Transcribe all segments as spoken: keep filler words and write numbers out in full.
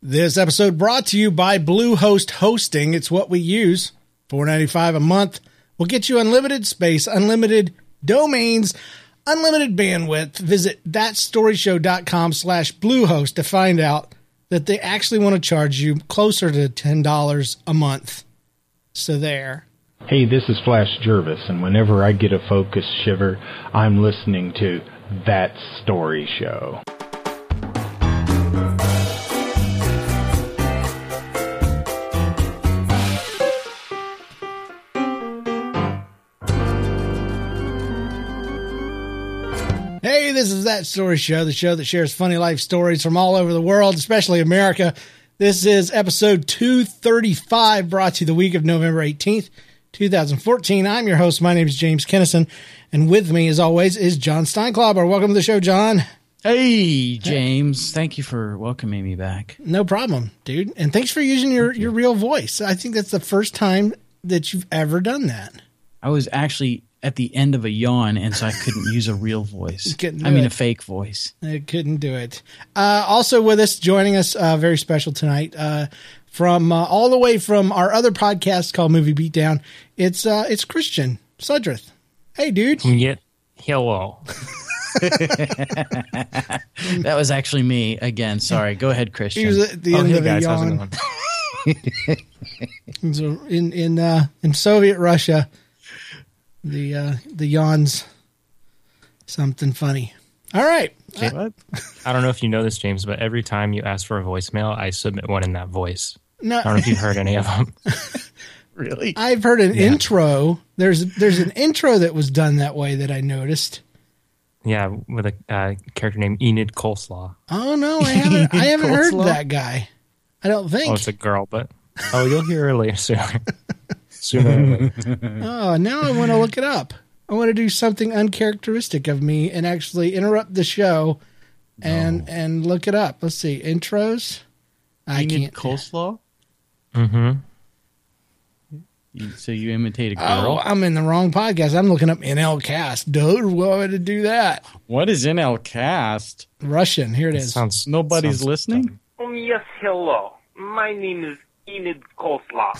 This episode brought to you by Bluehost Hosting. It's what we use. four dollars and ninety-five cents a month will get you unlimited space, unlimited domains, unlimited bandwidth. Visit thatstoryshow.com slash Bluehost to find out that they actually want to charge you closer to ten dollars a month. So there. Hey, this is Flash Jervis, and whenever I get a focus shiver, I'm listening to That Story Show. Hey, this is That Story Show, the show that shares funny life stories from all over the world, especially America. This is episode two thirty-five, brought to you the week of November eighteenth, twenty fourteen. I'm your host. My name is James Kennison, and with me, as always, is John Steinklobber. Welcome to the show, John. Hey, James. Hey. Thank you for welcoming me back. No problem, dude. And thanks for using your, you. your real voice. I think that's the first time that you've ever done that. I was actually at the end of a yawn, and so I couldn't use a real voice. I mean, it. a fake voice. I couldn't do it. Uh, also with us, joining us, uh, very special tonight, uh, from uh, all the way from our other podcast called Movie Beatdown, it's uh, it's Christian Sudreth. Hey, dude. Yeah. Hello. That was actually me again. Sorry. Go ahead, Christian. He was at the oh, end hey of guys, a yawn. So in in uh, in Soviet Russia, The uh, the yawns, something funny. All right. James, uh, I don't know if you know this, James, but every time you ask for a voicemail, I submit one in that voice. No. I don't know if you've heard any of them. Really? I've heard an yeah. intro. There's there's an intro that was done that way that I noticed. Yeah, with a uh, character named Enid Coleslaw. Oh no, I haven't. I haven't heard that guy. I don't think. Oh, it's a girl, but oh, you'll hear her later soon. Sooner. Oh, now I want to look it up. I want to do something uncharacteristic of me and actually interrupt the show and no. and look it up. Let's see. Intros. You I can't. Coleslaw? Mm-hmm. You, so you imitate a girl? Oh, I'm in the wrong podcast. I'm looking up NLCast. Dude, why would I do that? What is NLCast? Russian. Here it is. It sounds, Nobody's sounds listening? Oh, yes, hello. My name is Enid Coleslaw,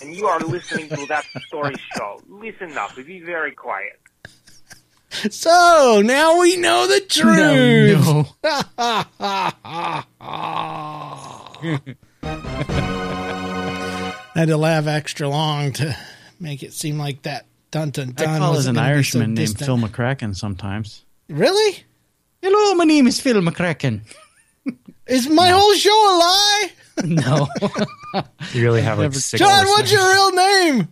and you are listening to That Story Show. Listen up, be very quiet. So now we know the truth. No, no. I had to laugh extra long to make it seem like that. Dun dun dun. I call it an Irishman so named Phil McCracken sometimes. Really? Hello, my name is Phil McCracken. Is my no. whole show a lie? No. You really have like six John, listeners. What's your real name?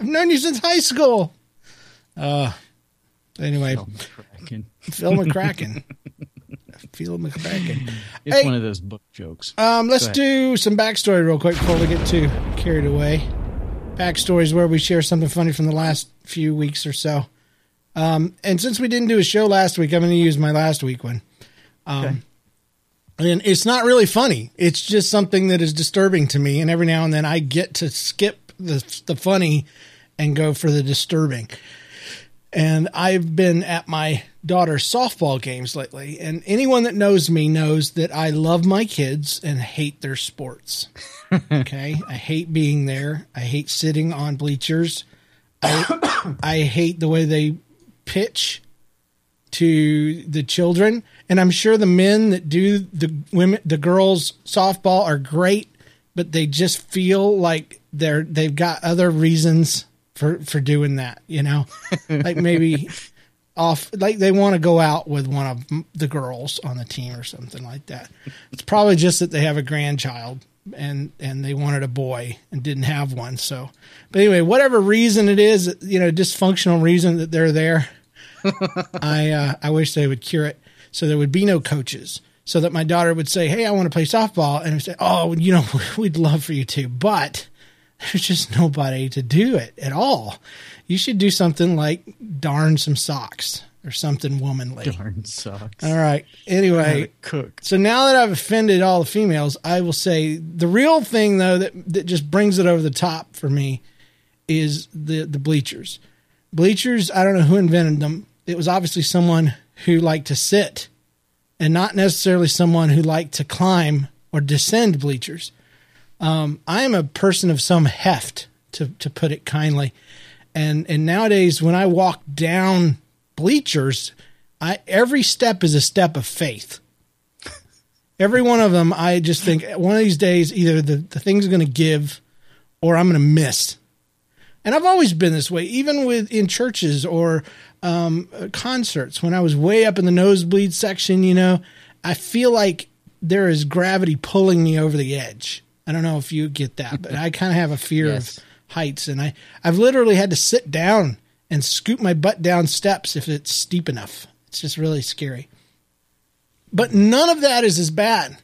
I've known you since high school. Uh, anyway. Phil McCracken. Phil McCracken. Phil McCracken. It's hey, one of those book jokes. Um, let's do some backstory real quick before we get too carried away. Backstory is where we share something funny from the last few weeks or so. Um, and since we didn't do a show last week, I'm going to use my last week one. Um, okay. And it's not really funny. It's just something that is disturbing to me. And every now and then I get to skip the the funny and go for the disturbing. And I've been at my daughter's softball games lately. And anyone that knows me knows that I love my kids and hate their sports. Okay. I hate being there. I hate sitting on bleachers. I, I hate the way they pitch to the children. And I'm sure the men that do the women, the girls softball are great, but they just feel like they're, they've got other reasons for, for doing that, you know, like maybe off, like they want to go out with one of the girls on the team or something like that. It's probably just that they have a grandchild and, and they wanted a boy and didn't have one. So, but anyway, whatever reason it is, you know, dysfunctional reason that they're there. I, uh, I wish they would cure it. So there would be no coaches so that my daughter would say, hey, I want to play softball. And I'd say, oh, you know, we'd love for you to, but there's just nobody to do it at all. You should do something like darn some socks or something womanly. Darn socks. All right. Anyway, cook. So now that I've offended all the females, I will say the real thing though, that, that just brings it over the top for me is the, the bleachers. Bleachers. I don't know who invented them. It was obviously someone who liked to sit and not necessarily someone who liked to climb or descend bleachers. Um, I am a person of some heft, to, to put it kindly. And and nowadays, when I walk down bleachers, I every step is a step of faith. Every one of them, I just think one of these days, either the, the thing's going to give or I'm going to miss. And I've always been this way, even with in churches or um, concerts. When I was way up in the nosebleed section, you know, I feel like there is gravity pulling me over the edge. I don't know if you get that, but I kind of have a fear yes. of heights. And I, I've literally had to sit down and scoop my butt down steps if it's steep enough. It's just really scary. But none of that is as bad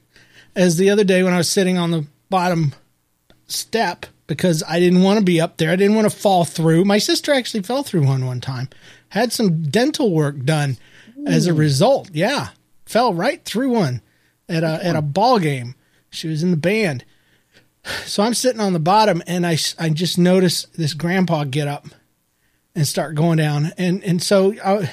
as the other day when I was sitting on the bottom step because I didn't want to be up there. I didn't want to fall through. My sister actually fell through one one time. Had some dental work done Ooh. As a result. Yeah. Fell right through one at a, at a ball game. She was in the band. So I'm sitting on the bottom and I, I just notice this grandpa get up and start going down. And, and so I, it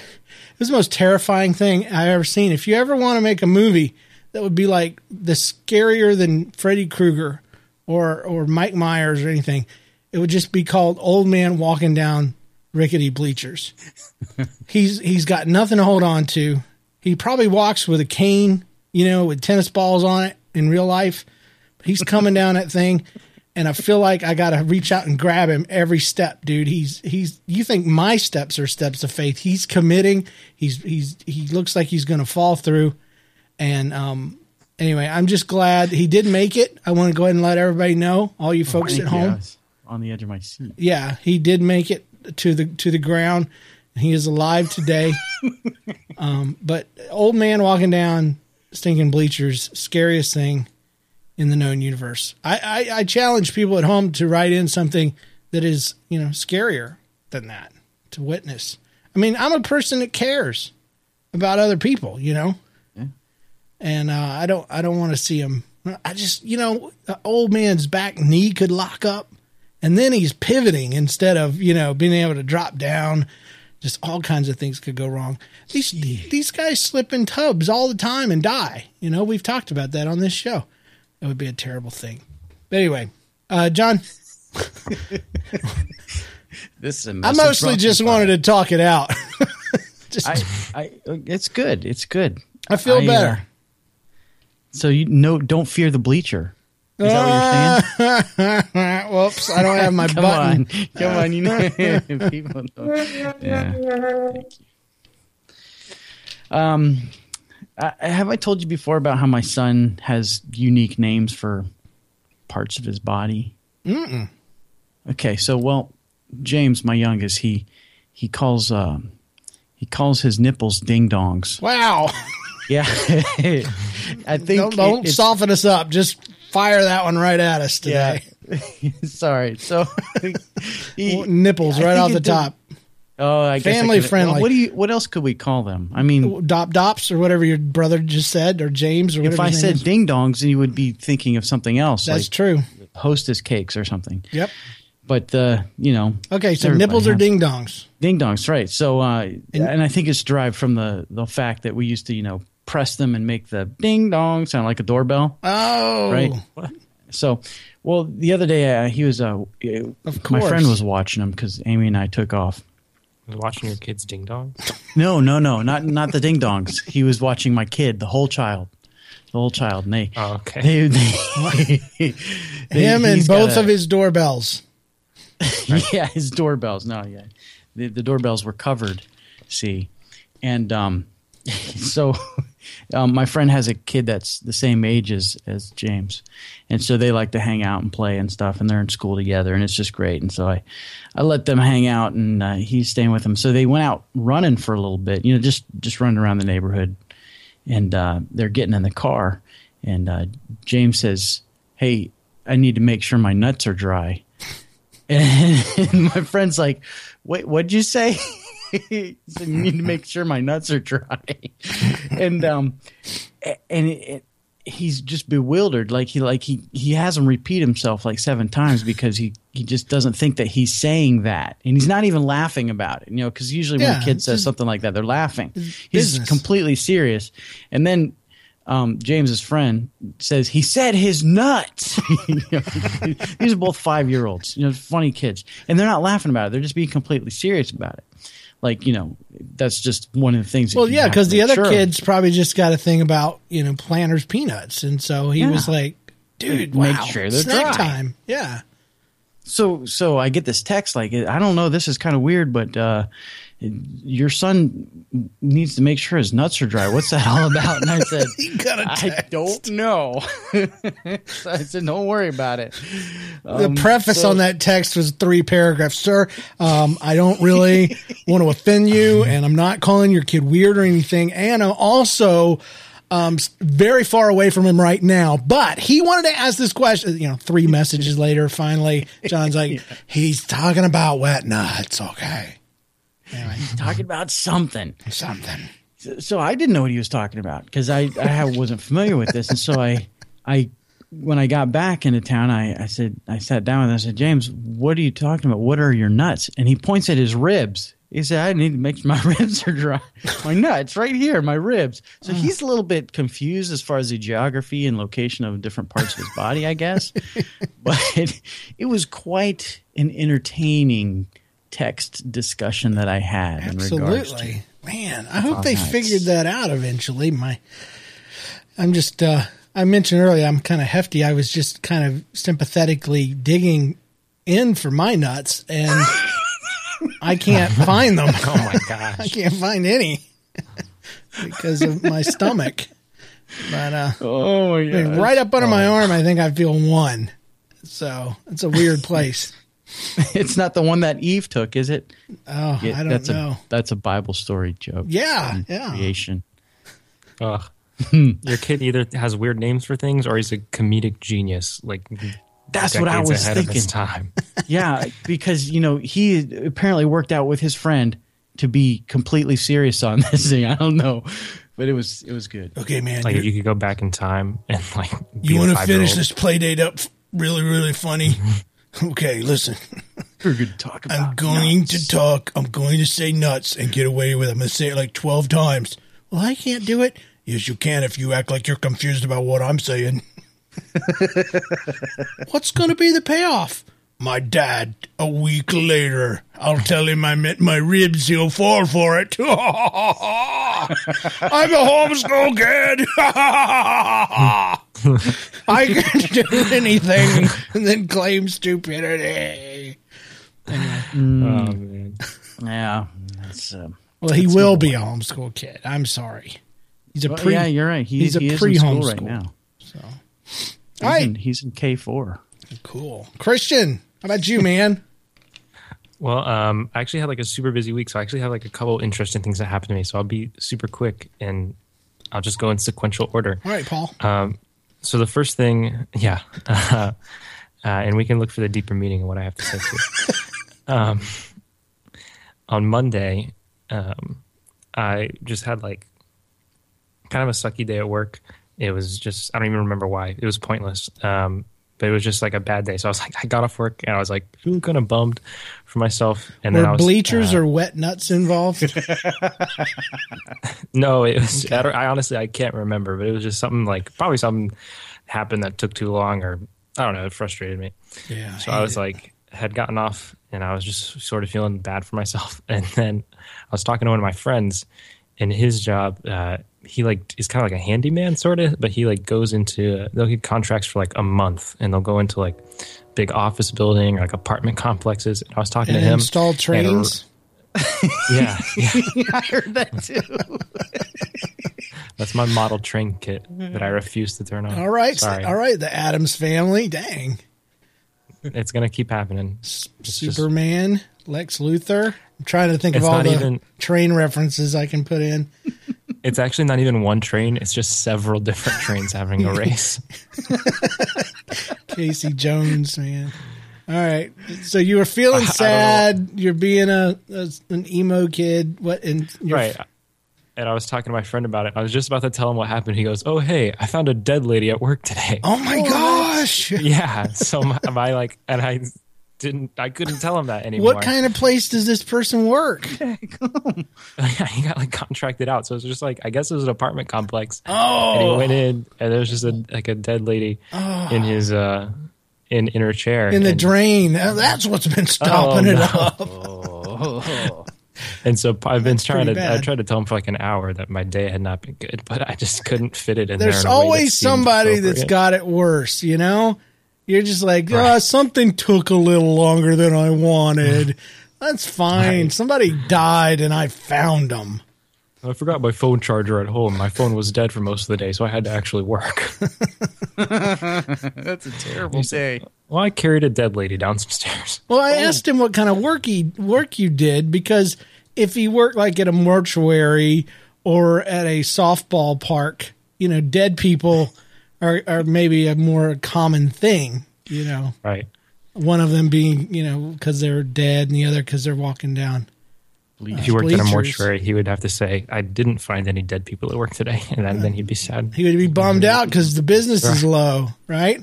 was the most terrifying thing I've ever seen. If you ever want to make a movie that would be like the scarier than Freddy Krueger or, or Mike Myers or anything, it would just be called Old Man Walking Down Rickety Bleachers. he's, he's got nothing to hold on to. He probably walks with a cane, you know, with tennis balls on it in real life. He's coming down that thing, and I feel like I got to reach out and grab him every step, dude. He's he's. You think my steps are steps of faith? He's committing. He's he's he looks like he's going to fall through, and um. Anyway, I'm just glad he did make it. I want to go ahead and let everybody know, all you folks at home. Yes, on the edge of my seat. Yeah, he did make it to the to the ground. He is alive today. um, but old man walking down stinking bleachers, scariest thing in the known universe. I, I, I challenge people at home to write in something that is, you know, scarier than that to witness. I mean, I'm a person that cares about other people, you know, yeah. and uh, I don't, I don't want to see him. I just, you know, the old man's back knee could lock up and then he's pivoting instead of, you know, being able to drop down. Just all kinds of things could go wrong. These, these guys slip in tubs all the time and die. You know, we've talked about that on this show. It would be a terrible thing. But anyway, uh, John, this is a I mostly just wanted to talk it out. just, I, I, it's good. It's good. I feel I, better. Uh, so you know, don't fear the bleacher. Is that what you're saying? Whoops, I don't have my Come button. On. Come on, you know people don't. Yeah. Thank you. Um. I, have I told you before about how my son has unique names for parts of his body? Mm-mm. Okay, so well, James, my youngest, he he calls um, he calls his nipples ding dongs. Wow. Yeah, I think don't, don't it, soften us up. Just fire that one right at us today. Yeah. Sorry. So he, nipples right off the top. Did, Oh, I guess family friendly. Well, what do you? What else could we call them? I mean, dop dops or whatever your brother just said, or James, or whatever. If I said ding dongs, then you would be thinking of something else. That's like true. Hostess cakes or something. Yep. But uh, you know. Okay, so nipples are ding dongs. Ding dongs, right? So, uh, and, and I think it's derived from the the fact that we used to, you know, press them and make the ding dong sound like a doorbell. Oh, right. So, well, the other day uh, he was. Uh, of course, my friend was watching him because Amy and I took off. Watching your kids ding dong? No, no, no, not not the ding dongs. He was watching my kid, the whole child, the whole child. And they, oh, okay. They, they, they, they, him and both a, of his doorbells. Right? Yeah, his doorbells. No, yeah, the, the doorbells were covered. See, and um, so um, my friend has a kid that's the same age as as James, and so they like to hang out and play and stuff, and they're in school together, and it's just great. And so I, I let them hang out, and uh, he's staying with them. So they went out running for a little bit, you know, just just running around the neighborhood, and uh, they're getting in the car, and uh, James says, "Hey, I need to make sure my nuts are dry," and, and my friend's like, "Wait, what'd you say?" He said, "You need to make sure my nuts are dry." And um, and it, it, he's just bewildered. Like he like he, he has him repeat himself like seven times because he, he just doesn't think that he's saying that. And he's not even laughing about it, you know, because usually yeah, when a kid says something like that, they're laughing. He's completely serious. And then um, James's friend says, "He said his nuts." You know, these are both five-year-olds, you know, funny kids. And they're not laughing about it. They're just being completely serious about it. Like, you know, that's just one of the things. Well, yeah, because the other sure. kids probably just got a thing about, you know, Planters peanuts. And so he yeah. was like, dude, wow, make sure they're snack dry. Time. Yeah. So so I get this text like, I don't know, this is kind of weird, but uh, your son needs to make sure his nuts are dry. What's that all about? And I said, he got a text. I don't know. So I said, don't worry about it. The um, preface so, on that text was three paragraphs. Sir, um, I don't really want to offend you, and I'm not calling your kid weird or anything. And I'm also um, very far away from him right now. But he wanted to ask this question. You know, three messages later, finally, John's like, yeah. he's talking about wet nuts, okay. Anyway, he's talking about something. Something. So, so I didn't know what he was talking about because I, I wasn't familiar with this. And so I I when I got back into town, I, I said I sat down with him. I said, "James, what are you talking about? What are your nuts?" And he points at his ribs. He said, "I need to make sure my ribs are dry. My nuts right here, my ribs." So he's a little bit confused as far as the geography and location of different parts of his body, I guess. But it, it was quite an entertaining text discussion that I had in Absolutely. regards to man. I hope they nights. figured that out eventually. My, I'm just. Uh, I mentioned earlier I'm kind of hefty. I was just kind of sympathetically digging in for my nuts, and I can't find them. Oh my gosh! I can't find any because of my stomach. But uh, oh my gosh. Right up under oh. my arm, I think I feel one. So it's a weird place. It's not the one that Eve took, is it? Oh, yeah, I don't that's know. A, that's a Bible story joke. Yeah, yeah. Creation. Ugh. Your kid either has weird names for things, or he's a comedic genius. Like that's what I was thinking. Time. Yeah, because you know he apparently worked out with his friend to be completely serious on this thing. I don't know, but it was it was good. Okay, man. Like you could go back in time and like be you want to finish this play date up really, really funny. Okay, listen. We're going to talk about I'm going nuts. to talk. I'm going to say nuts and get away with it. I'm going to say it like twelve times. Well, I can't do it. Yes, you can if you act like you're confused about what I'm saying. What's going to be the payoff? My dad, a week later, I'll tell him I meant my ribs. He'll fall for it. I'm a homeschool kid. I can do anything and then claim stupidity. Anyway. Mm. Oh, man. Yeah. That's, uh, well, he will be a homeschool kid. I'm sorry. He's a well, pre. Yeah, you're right. He, he's he a pre-homeschool right now. So, he's all right. In, he's in K four. Cool. Christian, how about you, man? Well, um, I actually had like a super busy week, so I actually have like a couple interesting things that happened to me. So I'll be super quick, and I'll just go in sequential order. All right, Paul. Um, so the first thing, yeah, uh, uh, and we can look for the deeper meaning in what I have to say too. um, on Monday, um, I just had like kind of a sucky day at work. It was just, I don't even remember why. It was pointless. Um But it was just like a bad day. So I was like, I got off work and I was like, ooh, kind of bummed for myself. And Were then I was, bleachers uh, or wet nuts involved? No, it was, okay. I, I honestly, I can't remember, but it was just something like, probably something happened that took too long or I don't know, it frustrated me. Yeah. So I, I was it. like, had gotten off, and I was just sort of feeling bad for myself. And then I was talking to one of my friends, and his job, uh, he like is kind of like a handyman sort of, but he like goes into, they'll get contracts for like a month, and they'll go into like big office building or like apartment complexes. And I was talking and to him. Installed trains? Yeah, yeah. I heard that too. That's my model train kit that I refuse to turn on. All right. Sorry. All right. The Addams Family. Dang. It's going to keep happening. It's Superman, just, Lex Luthor. I'm trying to think of all the even, train references I can put in. It's actually not even one train. It's just several different trains having a race. Casey Jones, man. All right. So you were feeling sad. You're being a, a an emo kid. What? And right. And I was talking to my friend about it. I was just about to tell him what happened. He goes, "Oh, hey, I found a dead lady at work today." Oh my oh, gosh. Yeah. So my, my like, and I didn't, I couldn't tell him that anymore. What kind of place does this person work? Yeah, he got like contracted out. So it was just like, I guess it was an apartment complex. Oh. And he went in, and there was just a, like a dead lady oh. in his. uh In, in her chair. In the and, drain. Oh, that's what's been stopping oh, it no. up. Oh. And so I've been that's trying to, bad. I tried to tell him for like an hour that my day had not been good, but I just couldn't fit it in There's there. There's always somebody that's got it worse, you know? You're just like, right. oh, something took a little longer than I wanted. That's fine. Right. Somebody died and I found them. I forgot my phone charger at home. My phone was dead for most of the day, so I had to actually work. That's a terrible day. Well, I carried a dead lady down some stairs. Well, I oh. asked him what kind of work he work you did, because if he worked like at a mortuary or at a softball park, you know, dead people are, are maybe a more common thing, you know. Right. One of them being, you know, because they're dead and the other because they're walking down. If he worked bleachers. at a mortuary, he would have to say, "I didn't find any dead people at work today," and then, uh, then he'd be sad. He would be bummed out because the business is low, right?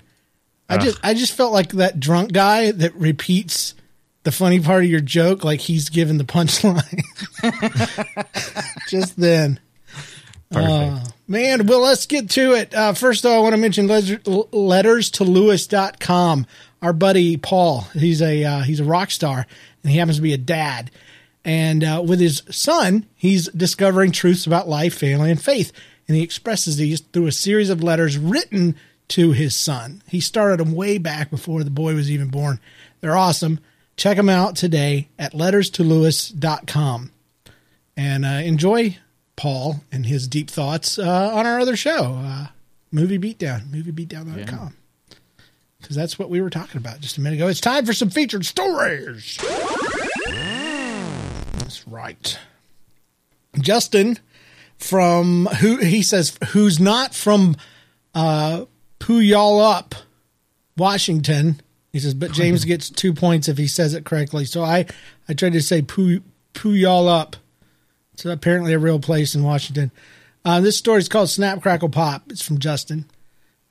Uh, I just, I just felt like that drunk guy that repeats the funny part of your joke, like he's given the punchline. Just then, uh, man. Well, let's get to it. Uh, first, though, I want to mention letters to lewis dot com. Our buddy Paul, he's a uh, he's a rock star, and he happens to be a dad. And uh, with his son, he's discovering truths about life, family, and faith. And he expresses these through a series of letters written to his son. He started them way back before the boy was even born. They're awesome. Check them out today at letters to lewis dot com. And uh, enjoy Paul and his deep thoughts uh, on our other show, uh, Movie Beatdown, movie beatdown dot com. Because that's what we were talking about just a minute ago. It's time for some featured stories. That's right. Justin from who he says who's not from uh, Puyallup, Washington. He says, but James gets two points if he says it correctly. So I, I tried to say Puy, Puyallup. It's apparently a real place in Washington. Uh, this story is called Snap, Crackle, Pop. It's from Justin.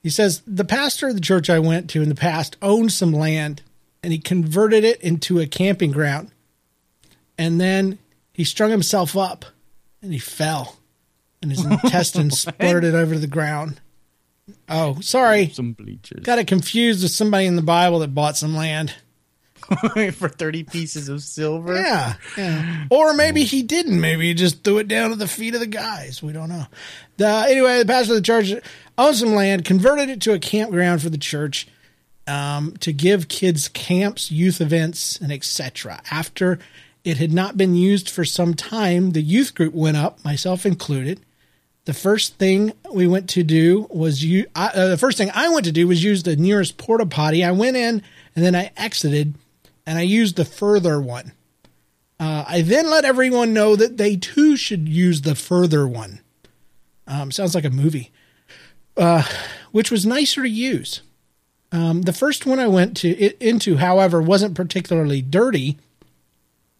He says, the pastor of the church I went to in the past owned some land, and he converted it into a camping ground. And then he strung himself up, and he fell, and his intestines splurted over the ground. Oh, sorry. Some bleachers. Got it confused with somebody in the Bible that bought some land. For thirty pieces of silver? Yeah, yeah. Or maybe he didn't. Maybe he just threw it down at the feet of the guys. We don't know. The, anyway, the pastor of the church owned some land, converted it to a campground for the church um, to give kids camps, youth events, and et cetera. After... it had not been used for some time. The youth group went up, myself included. The first thing we went to do was you. Uh, the first thing I went to do was use the nearest porta potty. I went in and then I exited, and I used the further one. Uh, I then let everyone know that they too should use the further one. Um, sounds like a movie, uh, which was nicer to use. Um, the first one I went to it, into, however, wasn't particularly dirty.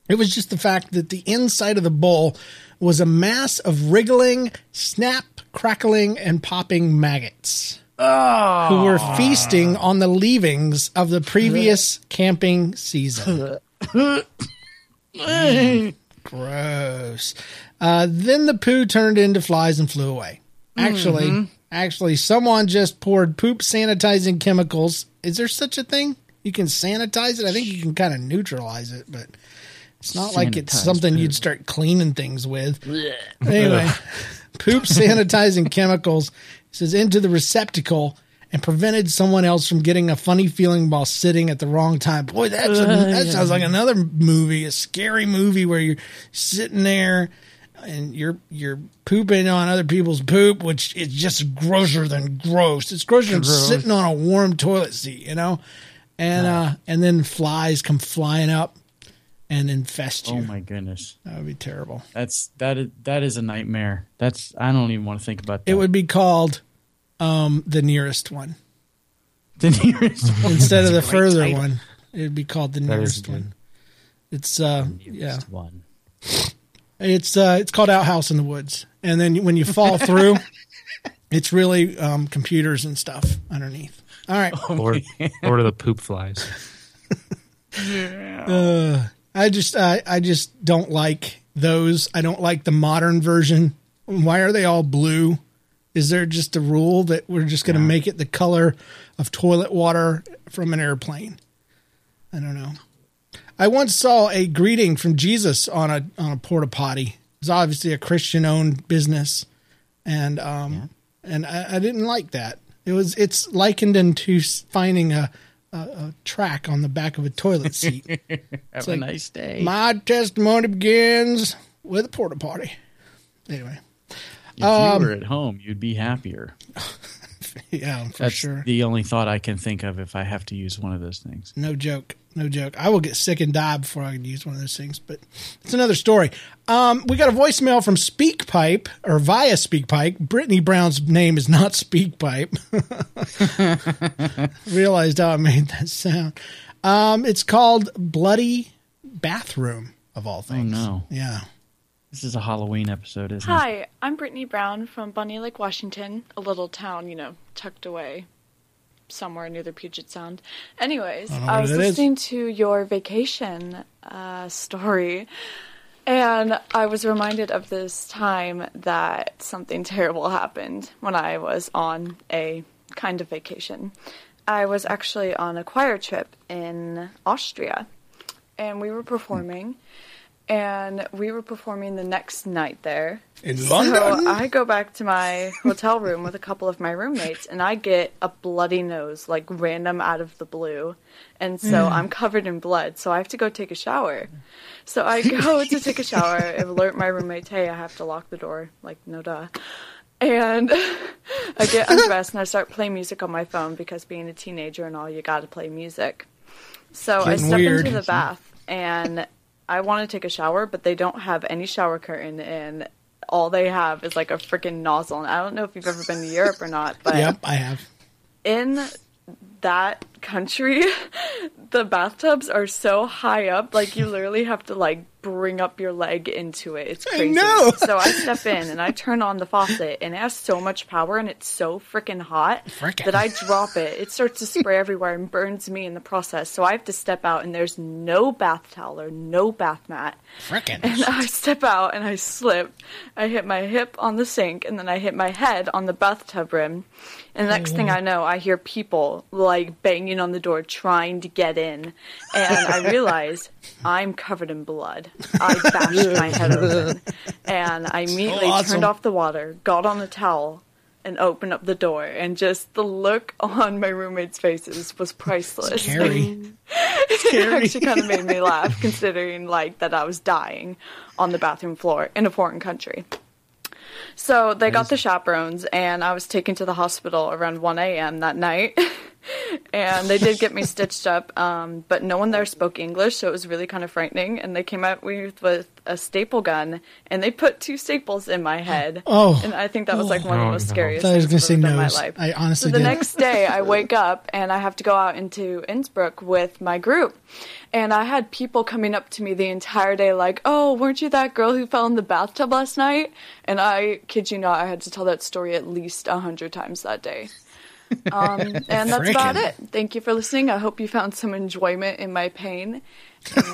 It was just the fact that the inside of the bowl was a mass of wriggling, snap, crackling, and popping maggots oh. who were feasting on the leavings of the previous camping season. mm, gross. Uh, then the poo turned into flies and flew away. Actually, mm-hmm. actually, someone just poured poop sanitizing chemicals. Is there such a thing? You can sanitize it. I think you can kind of neutralize it, but it's not sanitize like it's something poop. You'd start cleaning things with. Blech. Anyway, poop sanitizing chemicals is into the receptacle and prevented someone else from getting a funny feeling while sitting at the wrong time. Boy, that's a, that sounds like another movie, a scary movie where you're sitting there and you're you're pooping on other people's poop, which is just grosser than gross. It's grosser than gross. Sitting on a warm toilet seat, you know? And wow. uh, and then flies come flying up and infest you. Oh my goodness, that would be terrible. That's that is, that is a nightmare. That's I don't even want to think about that. It would be called um, the nearest one. The nearest one instead of the further title. One. It would be called the that nearest one. It's uh the yeah one. It's uh it's called Outhouse in the Woods. And then when you fall through, it's really um, computers and stuff underneath. All right. Oh, Lord, Lord of the Poop Flies. Yeah. uh, I just I, I just don't like those. I don't like the modern version. Why are they all blue? Is there just a rule that we're just going to yeah. make it the color of toilet water from an airplane? I don't know. I once saw a greeting from Jesus on a on a porta potty. It's obviously a Christian-owned business, and um yeah. and I, I didn't like that. It was. It's likened into finding a, a, a track on the back of a toilet seat. Have it's a like, nice day. My testimony begins with a porta potty. Anyway, if um, you were at home, you'd be happier. Yeah, for That's sure. The only thought I can think of if I have to use one of those things. No joke. No joke. I will get sick and die before I can use one of those things, but it's another story. Um, we got a voicemail from SpeakPipe, or via SpeakPipe. Brittany Brown's name is not SpeakPipe. Realized how I made that sound. Um, it's called Bloody Bathroom, of all things. Oh, no. Yeah. This is a Halloween episode, isn't Hi, it? Hi, I'm Brittany Brown from Bunny Lake, Washington, a little town, you know, tucked away somewhere near the Puget Sound. Anyways, I, I was listening is. to your vacation uh, story, and I was reminded of this time that something terrible happened when I was on a kind of vacation. I was actually on a choir trip in Austria, and we were performing, and we were performing the next night there. In London? So I go back to my hotel room with a couple of my roommates, and I get a bloody nose, like random out of the blue. And so I'm covered in blood, so I have to go take a shower. So I go to take a shower and alert my roommates, hey, I have to lock the door. Like, no duh. And I get undressed, and I start playing music on my phone because being a teenager and all, you got to play music. So Getting I step weird. into the bath, and I want to take a shower, but they don't have any shower curtain, and all they have is like a freaking nozzle. And I don't know if you've ever been to Europe or not, but yep, I have. In that country, the bathtubs are so high up, like you literally have to like bring up your leg into it. It's crazy. I know. So I step in and I turn on the faucet, and it has so much power, and it's so freaking hot frickin'. that I drop it. It starts to spray everywhere and burns me in the process. So I have to step out, and there's no bath towel or no bath mat. Frickin'. And I step out and I slip. I hit my hip on the sink, and then I hit my head on the bathtub rim. And the next oh. thing I know, I hear people like banging on the door trying to get in, and I realize I'm covered in blood. I bashed my head open, and I immediately so awesome. turned off the water, got on the towel, and opened up the door. And just the look on my roommates' faces was priceless. Scary. It actually kind of made me laugh, considering like that I was dying on the bathroom floor in a foreign country. So they got the chaperones, and I was taken to the hospital around one a.m. that night. And they did get me stitched up, um, but no one there spoke English, so it was really kind of frightening. And they came out with, with a staple gun, and they put two staples in my head. Oh, and I think that was like one oh, of the most no. scariest things I was gonna say no. in my life. I honestly so the did. next day, I wake up, and I have to go out into Innsbruck with my group. And I had people coming up to me the entire day like, oh, weren't you that girl who fell in the bathtub last night? And I kid you not, I had to tell that story at least one hundred times that day. Um, and that's Frickin'. about it. Thank you for listening. I hope you found some enjoyment in my pain.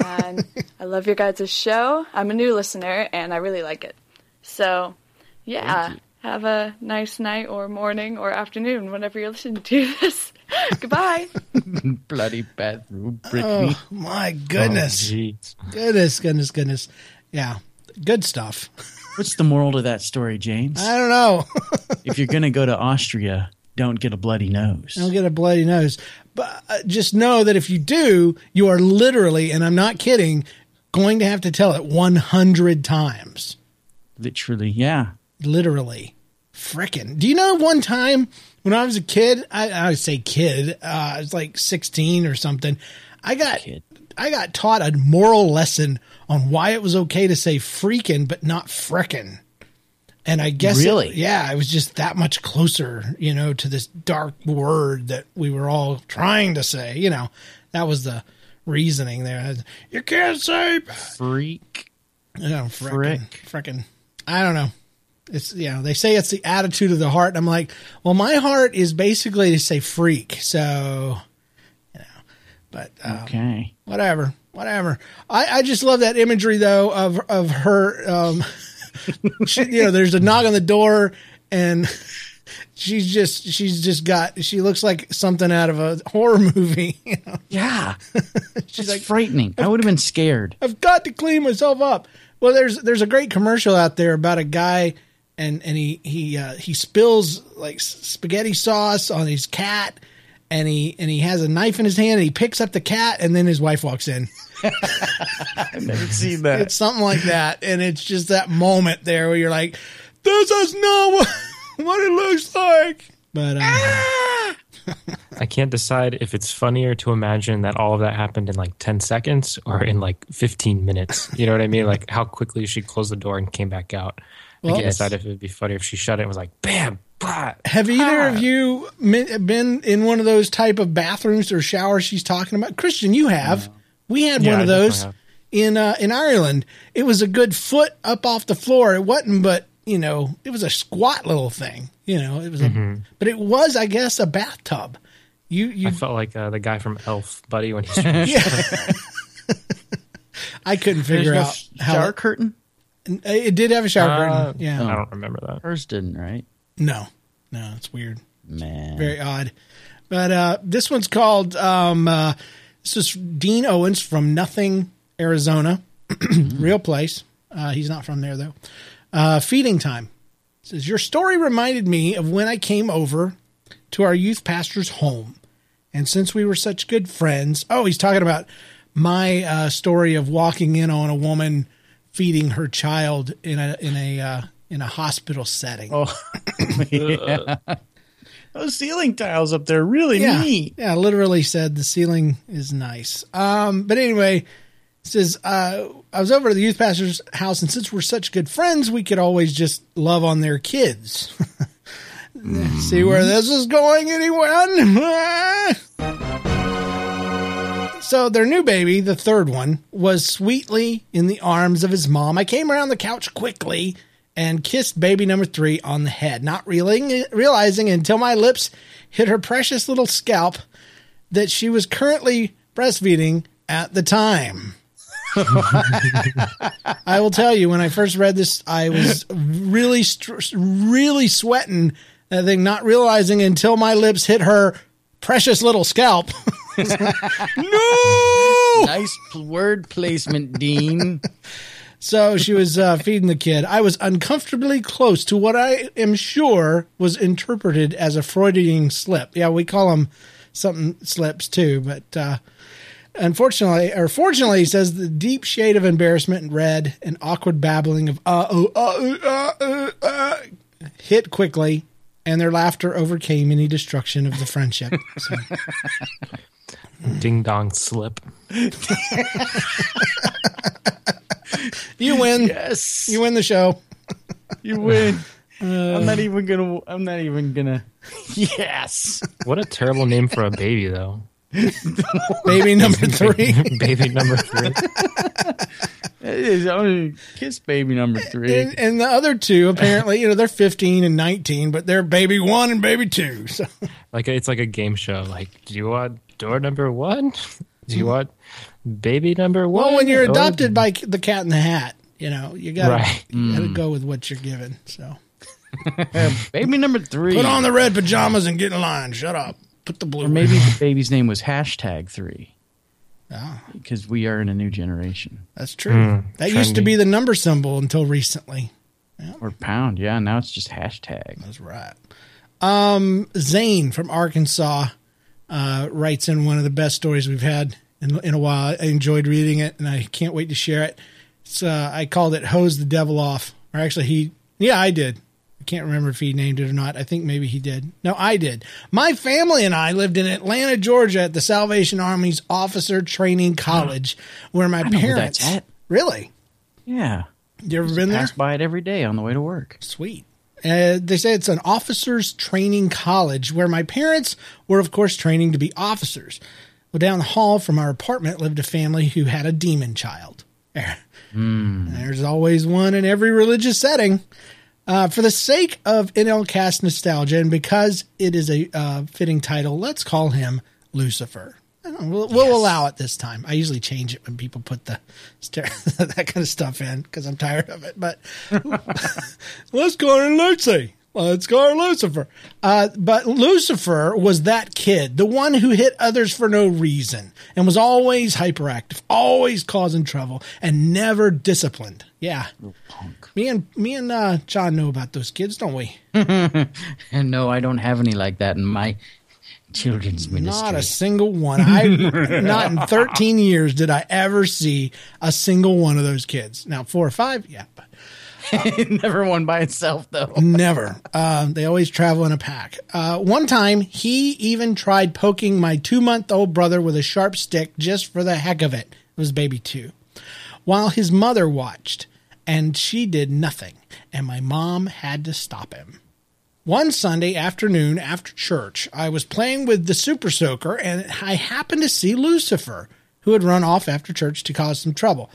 And I love your guys' show. I'm a new listener, and I really like it. So, yeah. Have a nice night or morning or afternoon whenever you're listening to this. Goodbye. Bloody bathroom, Brittany. Oh, my goodness. Oh, goodness, goodness, goodness. Yeah, good stuff. What's the moral to that story, James? I don't know. If you're going to go to Austria, don't get a bloody nose. Don't get a bloody nose. But just know that if you do, you are literally, and I'm not kidding, going to have to tell it one hundred times. Literally, yeah. Literally. Frickin'. Do you know one time when I was a kid, I, I would say kid, uh, I was like sixteen or something. I got kid. I got taught a moral lesson on why it was okay to say freaking, but not frickin'. And I guess, really? It, yeah, I was just that much closer, you know, to this dark word that we were all trying to say, you know, that was the reasoning there. You can't say freak. No, frickin', frickin'. I don't know. It's, you know, they say it's the attitude of the heart. And I'm like, well, my heart is basically to say freak. So, you know, but um, okay, whatever, whatever. I, I just love that imagery, though, of, of her. Um, she, you know, there's a knock on the door and she's just she's just got she looks like something out of a horror movie. You know? Yeah, she's like, frightening. I would have been scared. I've got to clean myself up. Well, there's there's a great commercial out there about a guy. And and he he uh, he spills like spaghetti sauce on his cat, and he and he has a knife in his hand, and he picks up the cat, and then his wife walks in. I've never seen that. It's something like that, and it's just that moment there where you're like, "This is not what it looks like." But um, ah! I can't decide if it's funnier to imagine that all of that happened in like ten seconds or in like fifteen minutes. You know what I mean? Like how quickly she closed the door and came back out. Well, I can't decide if it would be funny if she shut it and was like, bam, bah. Have either ah. of you been in one of those type of bathrooms or showers she's talking about? Christian, you have. Uh, we had yeah, one of those in uh, in Ireland. It was a good foot up off the floor. It wasn't, but, you know, it was a squat little thing. You know, it was, mm-hmm. a, but it was, I guess, a bathtub. You, you I felt like uh, the guy from Elf, buddy, when he. Yeah. I couldn't figure There's out no sh- how shower it, curtain. It did have a shower uh, curtain. Yeah, I don't remember that. Hers didn't, right? No, no, it's weird. Man, very odd. But uh, this one's called. Um, uh, this is Dean Owens from Nothing, Arizona, real place. Uh, he's not from there though. Uh, feeding time. It says your story reminded me of when I came over to our youth pastor's home, and since we were such good friends. Oh, he's talking about my uh, story of walking in on a woman feeding her child in a in a uh, in a hospital setting. Oh, yeah. Those ceiling tiles up there really yeah. neat. Yeah, literally said the ceiling is nice. Um, but anyway, it says uh, I was over to the youth pastor's house, and since we're such good friends, we could always just love on their kids. mm. See where this is going, anyone? So their new baby, the third one, was sweetly in the arms of his mom. I came around the couch quickly and kissed baby number three on the head, not reeling, realizing until my lips hit her precious little scalp that she was currently breastfeeding at the time. I will tell you, when I first read this, I was really, really sweating that thing, not realizing until my lips hit her precious little scalp. No! Nice word placement, Dean. So she was uh, feeding the kid. I was uncomfortably close to what I am sure was interpreted as a Freudian slip. Yeah, we call them something slips too, but uh, unfortunately, or fortunately, he says the deep shade of embarrassment and red and awkward babbling of uh oh uh uh uh uh hit quickly, and their laughter overcame any destruction of the friendship. So. Ding dong slip. You win. Yes. You win the show. You win. Uh, I'm not even gonna I'm not even gonna Yes. What a terrible name for a baby though. Baby number three. Baby number three. It is, I'm gonna kiss baby number three. And, and the other two, apparently, you know, they're fifteen and nineteen, but they're baby one and baby two. So, like, it's like a game show. Like, do you want door number one? Do you want baby number one? Well, when you're adopted by the Cat in the Hat, you know, you gotta, right. you gotta mm. go with what you're given. So, Baby number three. Put on the red pajamas and get in line. Shut up. Put the blue. Or maybe the baby's name was hashtag three. Ah. Because we are in a new generation. That's true. Mm, that trendy. Used to be the number symbol until recently. Yeah. Or pound. Yeah. Now it's just hashtag. That's right. Um, Zane from Arkansas uh, writes in one of the best stories we've had in, in a while. I enjoyed reading it and I can't wait to share it. It's, uh, I called it Hose the Devil Off. Or actually, he, yeah, I did. I can't remember if he named it or not. I think maybe he did. No, I did. My family and I lived in Atlanta, Georgia at the Salvation Army's Officer Training College, where my I parents. Know that's at. Really? Yeah. You ever Just been there? I pass by it every day on the way to work. Sweet. Uh, they say it's an officers training college where my parents were, of course, training to be officers. Well, down the hall from our apartment lived a family who had a demon child. Mm. There's always one in every religious setting. Uh, for the sake of NLCast nostalgia and because it is a uh, fitting title, let's call him Lucifer. I don't know, we'll, yes. we'll allow it this time. I usually change it when people put the that kind of stuff in because I'm tired of it. But let's call him Lucy. Let's call him Lucifer. Uh, but Lucifer was that kid, the one who hit others for no reason and was always hyperactive, always causing trouble, and never disciplined. Yeah. Me and me and uh, John know about those kids, don't we? And no, I don't have any like that in my children's ministry. Not a single one. I Not in thirteen years did I ever see a single one of those kids. Now, four or five, yeah. But, uh, never one by itself, though. Never. Uh, they always travel in a pack. Uh, one time, he even tried poking my two-month-old brother with a sharp stick just for the heck of it. It was baby two. While his mother watched. And she did nothing, and my mom had to stop him. One Sunday afternoon after church, I was playing with the Super Soaker, and I happened to see Lucifer, who had run off after church to cause some trouble.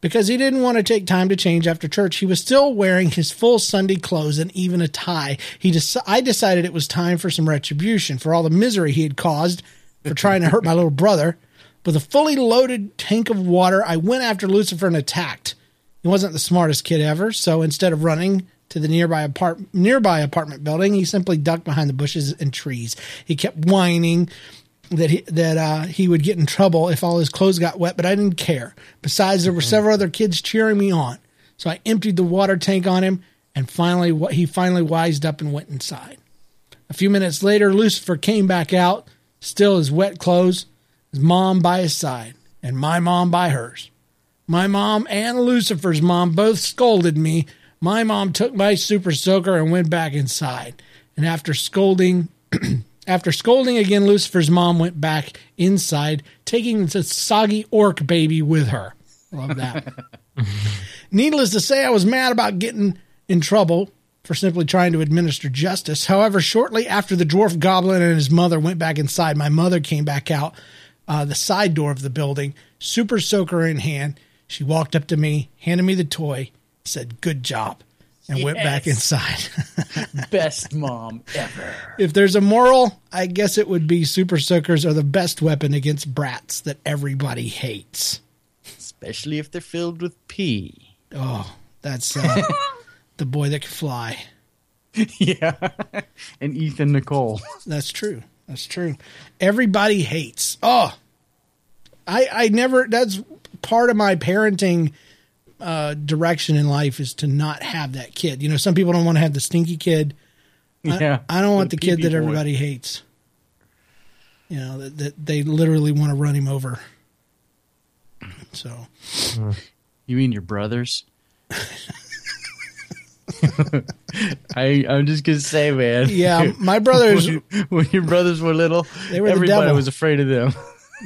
Because he didn't want to take time to change after church, he was still wearing his full Sunday clothes and even a tie. He de- I decided it was time for some retribution for all the misery he had caused for trying to hurt my little brother. With a fully loaded tank of water, I went after Lucifer and attacked. He wasn't the smartest kid ever, so instead of running to the nearby, apart- nearby apartment building, he simply ducked behind the bushes and trees. He kept whining that he, that uh, he would get in trouble if all his clothes got wet, but I didn't care. Besides, there were several other kids cheering me on, so I emptied the water tank on him, and finally he finally wised up and went inside. A few minutes later, Lucifer came back out, still his wet clothes, his mom by his side, and my mom by hers. My mom and Lucifer's mom both scolded me. My mom took my Super Soaker and went back inside. And after scolding, after scolding again, Lucifer's mom went back inside, taking the soggy orc baby with her. Love that. Needless to say, I was mad about getting in trouble for simply trying to administer justice. However, shortly after the dwarf goblin and his mother went back inside, my mother came back out uh, the side door of the building, Super Soaker in hand. She walked up to me, handed me the toy, said, good job, and yes. went back inside. Best mom ever. If there's a moral, I guess it would be Super Soakers are the best weapon against brats that everybody hates. Especially if they're filled with pee. Oh, that's uh, the boy that can fly. Yeah, and Ethan Nicole. That's true. That's true. Everybody hates. Oh, I, I never, that's... part of my parenting uh, direction in life is to not have that kid. You know, some people don't want to have the stinky kid. Yeah, I, I don't want the, the kid that everybody hates. You know, that, that they literally want to run him over. So, you mean your brothers? I, I'm just going to say, man. Yeah, my brothers. when, when your brothers were little, they were everybody the was afraid of them.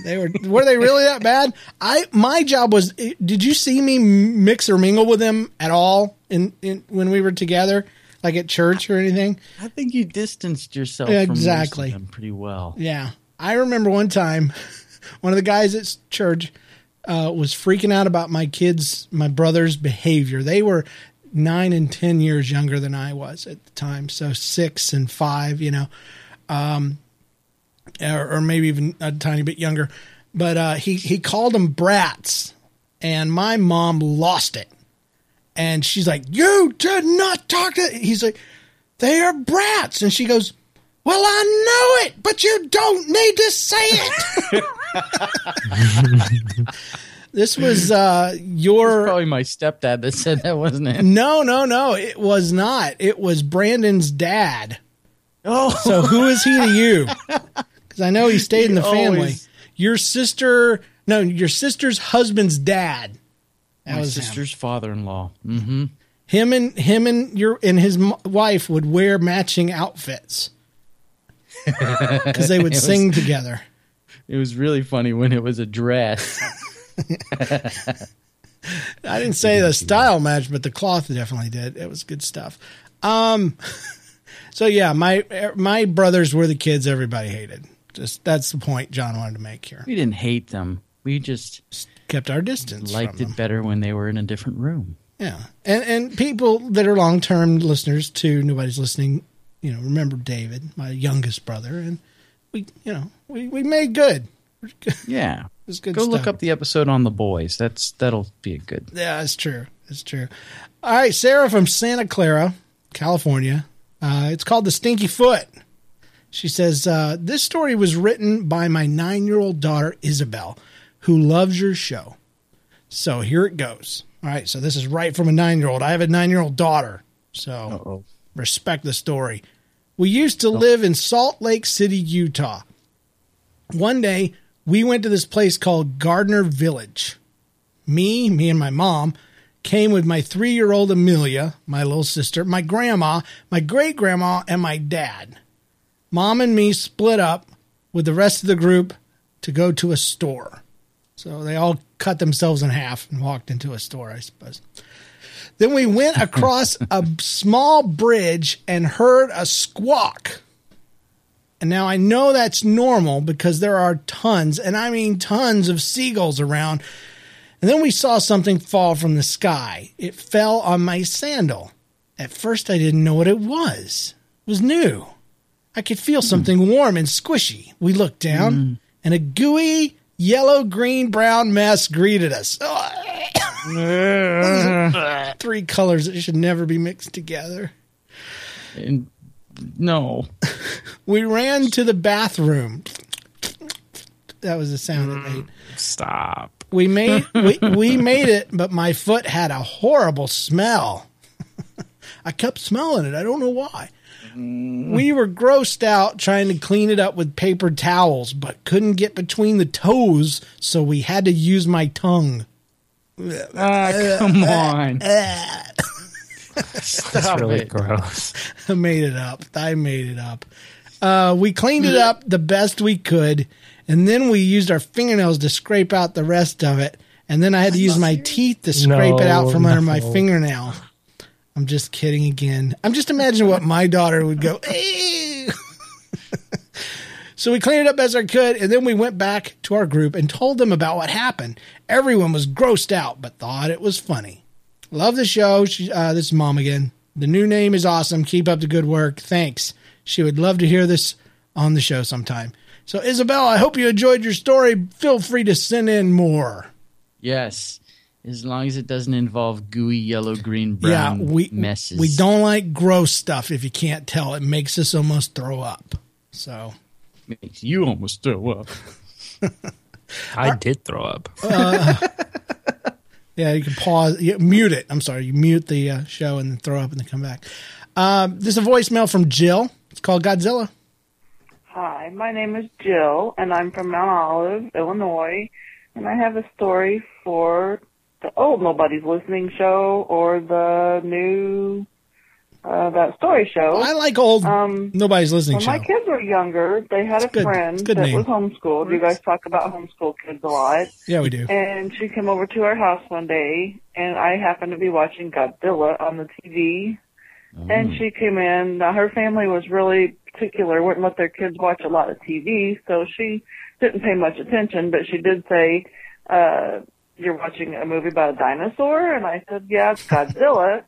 They were were they really that bad? I my job was. Did you see me mix or mingle with them at all? In, in when we were together, like at church or anything? I think you distanced yourself exactly from them pretty well. Yeah, I remember one time, one of the guys at church uh, was freaking out about my kids, my brother's behavior. They were nine and ten years younger than I was at the time, so six and five. You know. Um, Or, or maybe even a tiny bit younger, but uh, he, he called them brats, and my mom lost it. And she's like, you did not talk to... He's like, they are brats. And she goes, well, I know it, but you don't need to say it. This was uh, your... It was probably my stepdad that said that, wasn't it? No, no, no. It was not. It was Brandon's dad. Oh. So who is he to you? Because I know he stayed he in the family. Always... Your sister... No, your sister's husband's dad. That my was sister's him. father-in-law. Mm-hmm. Him and him and your and his m- wife would wear matching outfits because they would sing was, together. It was really funny when it was a dress. I didn't say the style match, but the cloth definitely did. It was good stuff. Um, so yeah, my my brothers were the kids everybody hated. Just that's the point John wanted to make here. We didn't hate them. We just kept our distance. Liked it better when they were in a different room. Yeah, and and people that are long term listeners to Nobody's Listening, you know, remember David, my youngest brother, and we, you know, we, we made good. Yeah, it's good. Go stuff. Look up the episode on the boys. That's that'll be a good. Yeah, it's true. It's true. All right, Sarah from Santa Clara, California. Uh, it's called The Stinky Foot. She says uh, this story was written by my nine-year-old daughter Isabel, who loves your show. So here it goes. All right, so this is right from a nine-year-old. I have a nine-year-old daughter, so Uh-oh. respect the story. We used to live in Salt Lake City, Utah. One day, we went to this place called Gardner Village. Me, me and my mom, came with my three-year-old Amelia, my little sister, my grandma, my great-grandma, and my dad. Mom and me split up with the rest of the group to go to a store. So they all cut themselves in half and walked into a store, I suppose. Then we went across a small bridge and heard a squawk. And now I know that's normal because there are tons, and I mean tons of seagulls around. And then we saw something fall from the sky. It fell on my sandal. At first I didn't know what it was. It was new. I could feel something warm and squishy. We looked down, mm. and a gooey... yellow, green, brown mess greeted us. Three colors that should never be mixed together. And no. We ran to the bathroom. That was the sound mm, it made. Stop. We made we, we made it, but my foot had a horrible smell. I kept smelling it. I don't know why. We were grossed out trying to clean it up with paper towels, but couldn't get between the toes, so we had to use my tongue. Ah, come on. That's really it. gross. I made it up. I made it up. Uh, we cleaned it up the best we could, and then we used our fingernails to scrape out the rest of it, and then I had to use my teeth to scrape no, it out from no. under my fingernail. I'm just kidding again. I'm just imagining what my daughter would go. So we cleaned it up as I could, and then we went back to our group and told them about what happened. Everyone was grossed out, but thought it was funny. Love the show. She, uh, this is Mom again. The new name is awesome. Keep up the good work. Thanks. She would love to hear this on the show sometime. So, Isabel, I hope you enjoyed your story. Feel free to send in more. Yes. As long as it doesn't involve gooey, yellow, green, brown yeah, we, messes. We don't like gross stuff, if you can't tell. It makes us almost throw up. So makes you almost throw up. I Our, did throw up. uh, yeah, you can pause. You, mute it. I'm sorry. You mute the uh, show and then throw up and then come back. Um, this is a voicemail from Jill. It's called Godzilla. Hi, my name is Jill, and I'm from Mount Olive, Illinois. And I have a story for... the old Nobody's Listening show or the new uh, That Story show. Well, I like old um, Nobody's Listening when show. When my kids were younger, they had it's a good, friend that name. was homeschooled. You guys talk about homeschool kids a lot. Yeah, we do. And she came over to our house one day, and I happened to be watching Godzilla on the T V. Mm. And she came in. Now, her family was really particular, wouldn't let their kids watch a lot of T V, so she didn't pay much attention, but she did say... Uh, you're watching a movie about a dinosaur? And I said, yeah, it's Godzilla.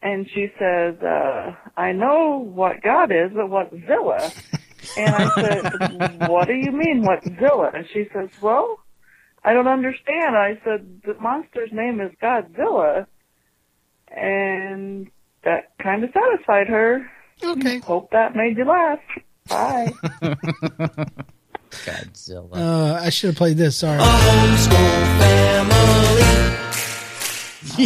And she says, uh, I know what God is, but what's Zilla? And I said, what do you mean, what's Zilla? And she says, well, I don't understand. I said, the monster's name is Godzilla. and that kind of satisfied her. Okay. Hope that made you laugh. Bye. Godzilla. Uh, I should have played this. Sorry. A homeschool family.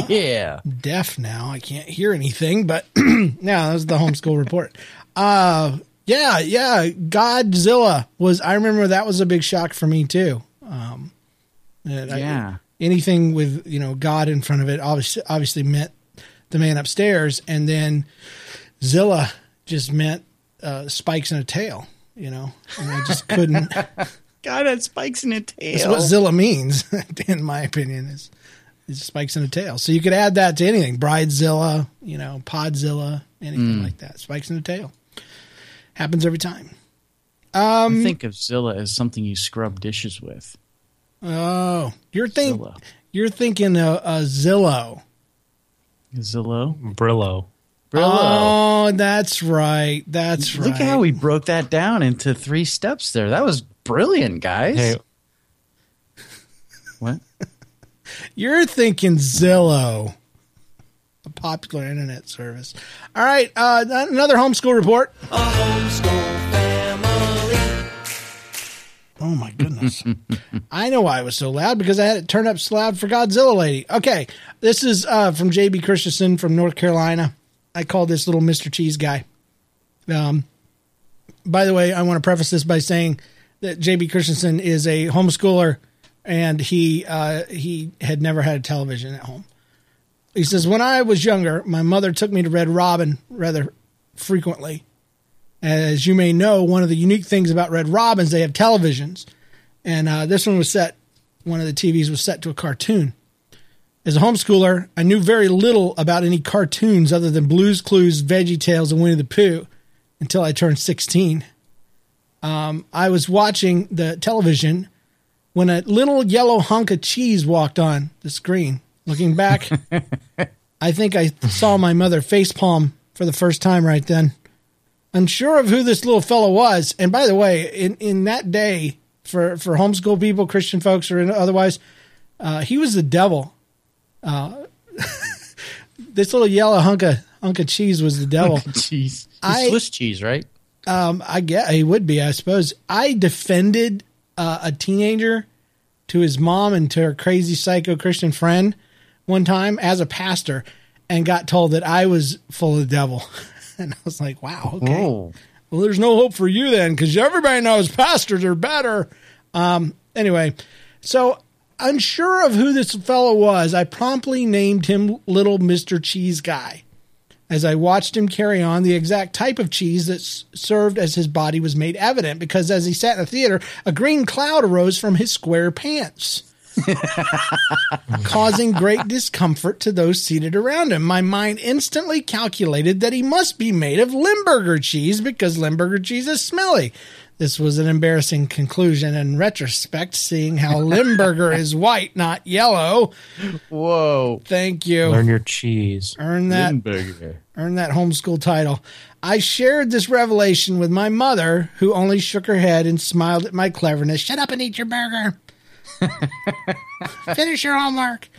Yeah. I'm deaf now. I can't hear anything, but now that was the homeschool report. Uh, yeah, yeah. Godzilla was, I remember that was a big shock for me too. Um, yeah. I, anything with, you know, God in front of it obviously, obviously meant the man upstairs, and then Zilla just meant uh, spikes in a tail, you know, and I just couldn't. God, it spikes in a tail. That's what Zilla means, in my opinion, is, is spikes in a tail. So you could add that to anything, Bridezilla, you know, Podzilla, anything mm. like that. Spikes in a tail. Happens every time. Um, I think of Zilla as something you scrub dishes with. Oh, you're, think, you're thinking a, a Zillow. Zillow? Brillo. Brillo. Oh, that's right. That's Look right. Look at how we broke that down into three steps there. That was brilliant, guys. Hey. What? You're thinking Zillow, a popular internet service. All right. Uh, another homeschool report. A homeschool family. Oh, my goodness. I know why I was so loud, because I had it turned up so loud for Godzilla Lady. Okay. This is uh, from J B Christensen from North Carolina. I call this little Mister Cheese guy. Um, by the way, I want to preface this by saying that J B Christensen is a homeschooler, and he uh, he had never had a television at home. He says, when I was younger, my mother took me to Red Robin rather frequently. As you may know, one of the unique things about Red Robin is they have televisions. And uh, this one was set, one of the T Vs was set to a cartoon. As a homeschooler, I knew very little about any cartoons other than Blue's Clues, Veggie Tales, and Winnie the Pooh until I turned sixteen. Um, I was watching the television when a little yellow hunk of cheese walked on the screen. Looking back, I think I saw my mother facepalm for the first time right then. Unsure of who this little fellow was. And by the way, in, in that day, for, for homeschool people, Christian folks or otherwise, uh, he was the devil. Uh, this little yellow hunk of, hunk of cheese was the devil. Cheese, Swiss cheese, right? Um, I guess he would be, I suppose. I defended uh, a teenager to his mom and to her crazy psycho Christian friend one time as a pastor, and got told that I was full of the devil. And I was like, wow, okay. Whoa. Well, there's no hope for you then, because everybody knows pastors are better. Um, anyway, so unsure of who this fellow was, I promptly named him Little Mister Cheese Guy, as I watched him carry on the exact type of cheese that s- served as his body was made evident, because as he sat in the theater, a green cloud arose from his square pants, causing great discomfort to those seated around him. My mind instantly calculated that he must be made of Limburger cheese, because Limburger cheese is smelly. This was an embarrassing conclusion in retrospect, seeing how Limburger is white, not yellow. Whoa. Thank you. Learn your cheese. Earn that, Limburger. Earn that homeschool title. I shared this revelation with my mother, who only shook her head and smiled at my cleverness. Shut up and eat your burger. Finish your homework.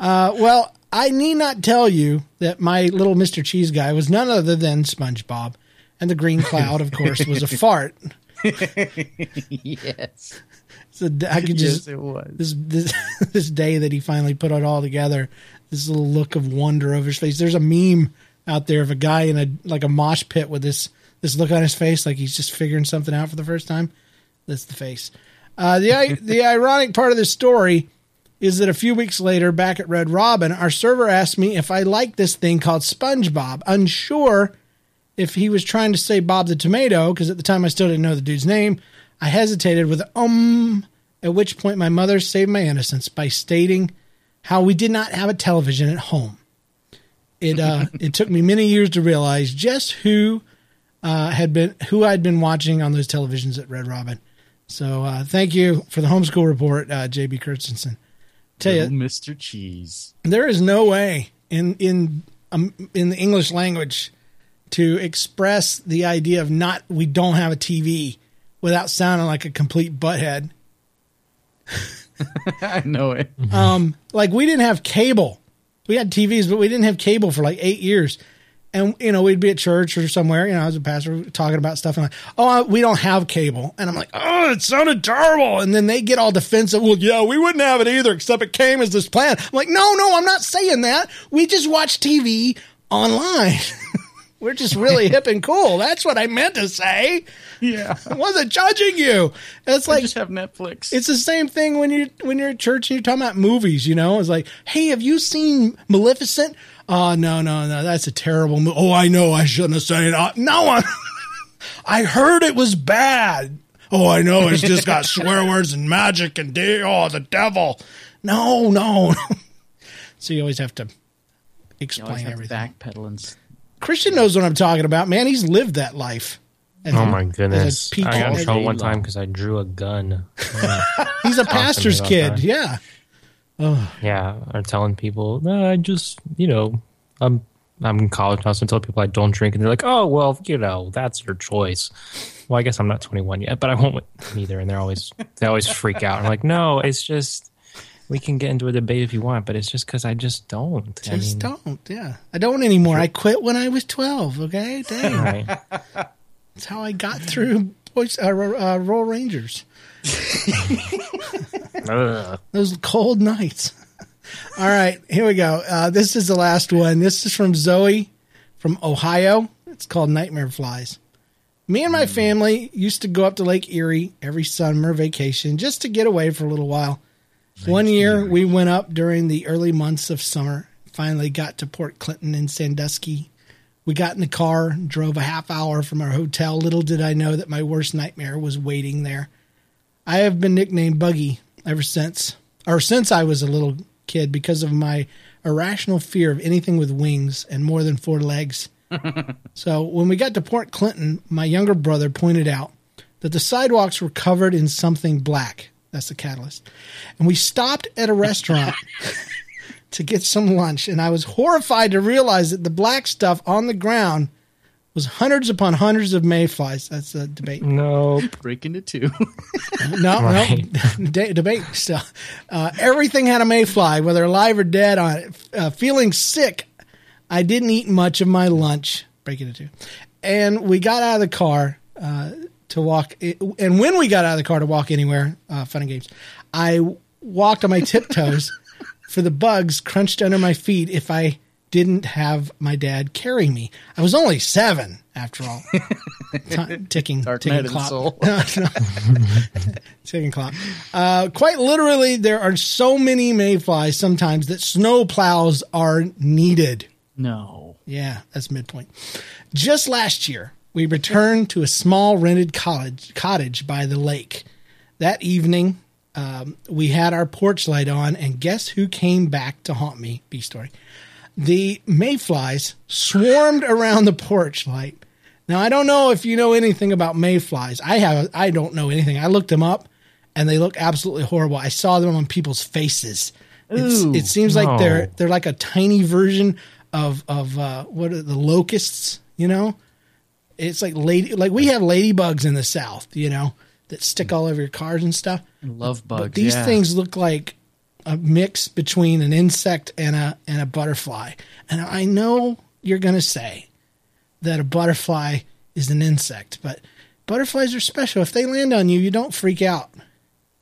Uh, well, I need not tell you that my little Mister Cheese guy was none other than SpongeBob. And the green cloud, of course, was a fart. Yes. So I could just, yes, it was. This, this this day that he finally put it all together, this little look of wonder over his face. There's a meme out there of a guy in a like a mosh pit with this this look on his face, like he's just figuring something out for the first time. That's the face. Uh, the the ironic part of this story is that a few weeks later, back at Red Robin, our server asked me if I liked this thing called SpongeBob. Unsure if he was trying to say Bob the Tomato, because at the time I still didn't know the dude's name, I hesitated with um, at which point my mother saved my innocence by stating how we did not have a television at home. It uh, it took me many years to realize just who uh, had been who I'd been watching on those televisions at Red Robin. So uh, thank you for the homeschool report, uh, J B Christensen. Tell you, Mister Cheese, there is no way in in um, in the English language to express the idea of not, we don't have a T V, without sounding like a complete butthead. I know it. Um, like we didn't have cable. We had T Vs, but we didn't have cable for like eight years. And, you know, we'd be at church or somewhere, you know, I was a pastor talking about stuff and like, oh, we don't have cable. And I'm like, oh, it sounded terrible. And then they get all defensive. Well, yeah, we wouldn't have it either, except it came as this plan. I'm like, no, no, I'm not saying that. We just watch T V online. We're just really hip and cool. That's what I meant to say. Yeah. I wasn't judging you. It's like, I just have Netflix. It's the same thing when you, when you're at church and you're talking about movies, you know, it's like, hey, have you seen Maleficent? Oh, no, no, no. That's a terrible movie. Oh, I know. I shouldn't have said it. Uh, no, I, I heard it was bad. Oh, I know. It's just got swear words and magic and de- oh, the devil. No, no. So you always have to explain always have everything. Backpedaling. Christian knows what I'm talking about, man. He's lived that life. As oh, a, my goodness. I got in trouble one time because I drew a gun. He's a pastor's kid. Yeah. Oh. Yeah, or telling people, no, I just, you know, I'm I'm in college now, so I tell people I don't drink, and they're like, oh, well, you know, that's your choice. Well, I guess I'm not twenty-one yet, but I won't with either, and they're always they always freak out. I'm like, no, it's just we can get into a debate if you want, but it's just because I just don't. Just I mean, don't, yeah. I don't anymore. I quit when I was twelve, okay? Dang. Right. That's how I got through Boys, uh, uh, Royal Rangers. Those cold nights. All right, here we go. Uh, this is the last one. This is from Zoe from Ohio. It's called Nightmare Flies. Me and my family used to go up to Lake Erie every summer vacation just to get away for a little while. One year we went up during the early months of summer, finally got to Port Clinton and Sandusky. We got in the car, drove a half hour from our hotel. Little did I know that my worst nightmare was waiting there. I have been nicknamed Buggy ever since, or since I was a little kid, because of my irrational fear of anything with wings and more than four legs. So when we got to Port Clinton, my younger brother pointed out that the sidewalks were covered in something black. That's the catalyst. And we stopped at a restaurant to get some lunch, and I was horrified to realize that the black stuff on the ground was hundreds upon hundreds of mayflies. That's a debate. No. Nope. Breaking it too. no, right. no. De- debate stuff. Uh, everything had a mayfly, whether alive or dead on it. Uh, feeling sick, I didn't eat much of my lunch. Breaking it too. And we got out of the car uh, to walk. It, and when we got out of the car to walk anywhere, uh, fun and games, I walked on my tiptoes for the bugs crunched under my feet if I didn't have my dad carry me. I was only seven, after all. T- ticking, Dark ticking clock. Soul. No, no. Ticking clock. Uh, quite literally, there are so many mayflies sometimes that snow plows are needed. No. Yeah, that's midpoint. Just last year, we returned to a small rented cottage, cottage by the lake. That evening, um, we had our porch light on, and guess who came back to haunt me? B-story. The mayflies swarmed around the porch light. Now, I don't know if you know anything about mayflies. I have. I don't know anything. I looked them up, and they look absolutely horrible. I saw them on people's faces. It's, Ooh, it seems no. like they're they're like a tiny version of of uh, what are the locusts? You know, it's like lady like we have ladybugs in the South. You know, that stick all over your cars and stuff. I love bugs. But these yeah. things look like a mix between an insect and a and a butterfly. And I know you're going to say that a butterfly is an insect, but butterflies are special. If they land on you, you don't freak out.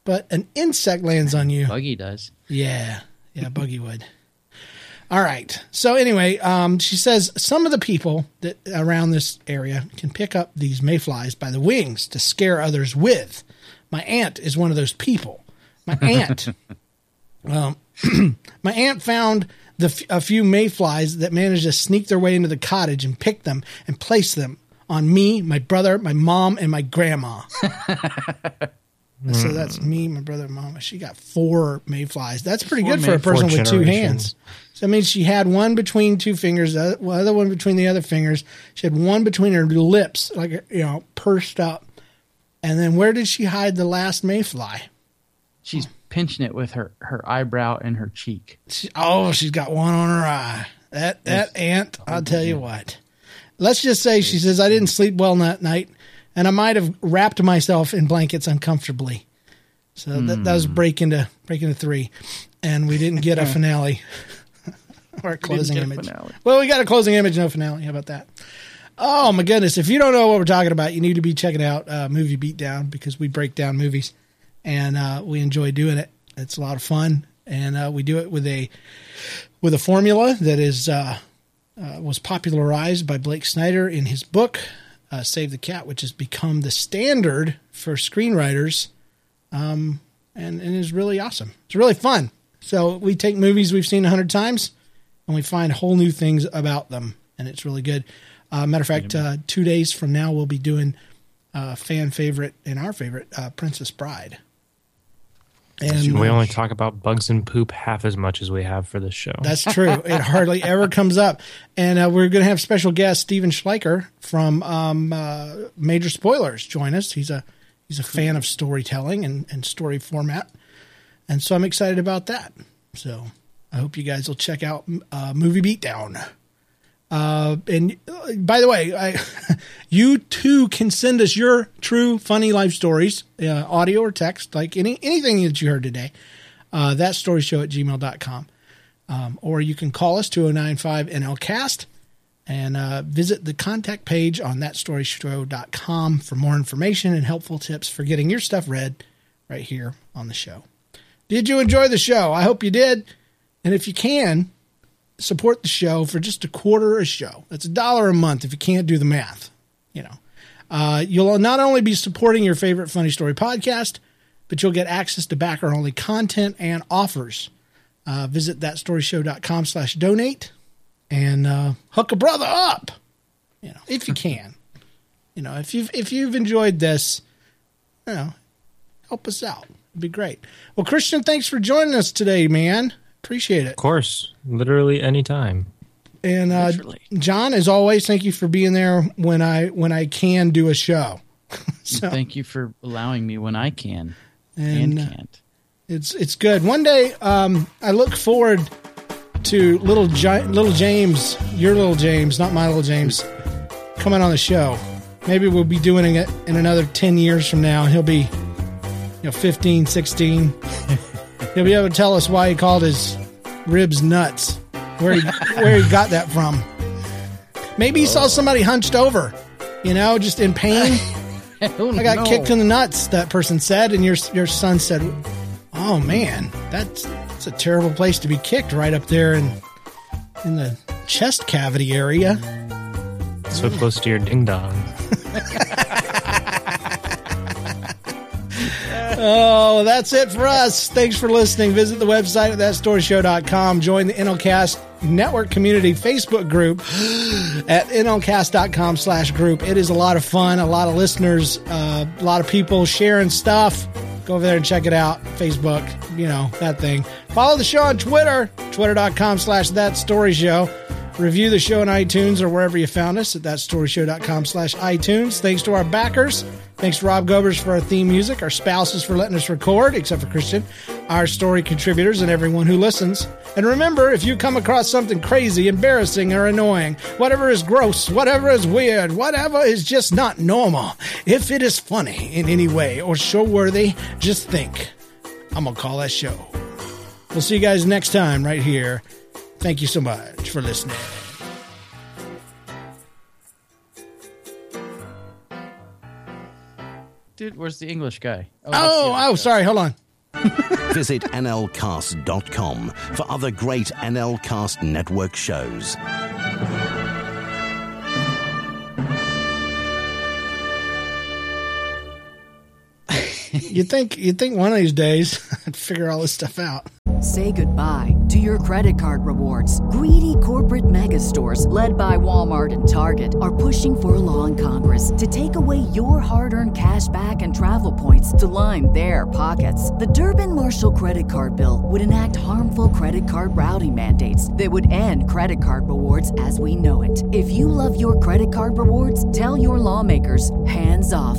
But an insect lands on you. Buggy does. Yeah. Yeah, Buggy would. All right. So anyway, um, she says some of the people that around this area can pick up these mayflies by the wings to scare others with. My aunt is one of those people. My aunt... Um, my aunt found the f- a few mayflies that managed to sneak their way into the cottage and picked them and placed them on me, my brother, my mom, and my grandma. So that's me, my brother, and mama. She got four mayflies. That's pretty four good for a person with two hands. So that means she had one between two fingers, the other one between the other fingers. She had one between her lips, like, you know, pursed up. And then where did she hide the last mayfly? She's pinching it with her, her eyebrow and her cheek. She, oh, she's got one on her eye. That that aunt, I'll tell you what. Let's just say, she says, I didn't sleep well that night, and I might have wrapped myself in blankets uncomfortably. So mm. that, that was break into break into three, and we didn't get a finale. Or closing image. Well, we got a closing image, no finale. How about that? Oh, my goodness. If you don't know what we're talking about, you need to be checking out uh, Movie Beatdown, because we break down movies, and uh, we enjoy doing it. It's a lot of fun, and uh, we do it with a with a formula that is uh, uh, was popularized by Blake Snyder in his book, uh, Save the Cat, which has become the standard for screenwriters, um, and, and is really awesome. It's really fun. So we take movies we've seen a hundred times, and we find whole new things about them, and it's really good. Uh, matter of fact, uh, two days from now, we'll be doing uh, fan favorite and our favorite, uh, Princess Bride. And we only talk about bugs and poop half as much as we have for this show. That's true. It hardly ever comes up. And uh, we're going to have special guest Steven Schleicher from um, uh, Major Spoilers join us. He's a he's a fan of storytelling and, and story format. And so I'm excited about that. So I hope you guys will check out uh, Movie Beatdown. Uh, and uh, by the way, I, you too can send us your true funny life stories, uh, audio or text, like any anything that you heard today, uh, that story show at gmail dot com. Um, or you can call us two oh nine five N L cast and uh, visit the contact page on that story show dot com for more information and helpful tips for getting your stuff read right here on the show. Did you enjoy the show? I hope you did. And if you can, support the show for just a quarter a show. That's a dollar a month if you can't do the math. You know, uh, you'll not only be supporting your favorite funny story podcast, but you'll get access to backer-only content and offers. Uh, visit that story show dot com slash donate and uh, hook a brother up. You know, if you can. You know, if you've if you've enjoyed this, you know, help us out. It'd be great. Well, Christian, thanks for joining us today, man. Appreciate it. Of course. Literally any time. And uh, John, as always, thank you for being there when I when I can do a show. So, thank you for allowing me when I can and, and can't. Uh, it's it's good. One day, um, I look forward to little Gi- little James, your little James, not my little James, coming on the show. Maybe we'll be doing it in another ten years from now. He'll be, you know, fifteen, sixteen. He'll be able to tell us why he called his ribs nuts, where he, where he got that from. Maybe he saw somebody hunched over, you know, just in pain. I, I got know. kicked in the nuts, that person said, and your your son said, oh, man, that's, that's a terrible place to be kicked, right up there in, in the chest cavity area. So close to your ding-dong. Oh, that's it for us. Thanks for listening. Visit the website at that story show dot com. Join the N L cast Network Community Facebook group at N L cast dot com slash group. It is a lot of fun, a lot of listeners, uh, a lot of people sharing stuff. Go over there and check it out. Facebook, you know, that thing. Follow the show on Twitter, twitter dot com slash that story show. Review the show on iTunes or wherever you found us at that story show dot com slash iTunes. Thanks to our backers. Thanks to Rob Gobers for our theme music, our spouses for letting us record, except for Christian, our story contributors, and everyone who listens. And remember, if you come across something crazy, embarrassing, or annoying, whatever is gross, whatever is weird, whatever is just not normal, if it is funny in any way or show-worthy, just think. I'm going to call that show. We'll see you guys next time right here. Thank you so much for listening. Dude, where's the English guy? Oh, oh, oh guy. Sorry. Hold on. Visit N L cast dot com for other great N L cast network shows. You'd think, you'd think one of these days I'd figure all this stuff out. Say goodbye to your credit card rewards. Greedy corporate mega stores, led by Walmart and Target, are pushing for a law in Congress to take away your hard-earned cash back and travel points to line their pockets. The Durbin Marshall credit card bill would enact harmful credit card routing mandates that would end credit card rewards as we know it. If you love your credit card rewards, tell your lawmakers, hands off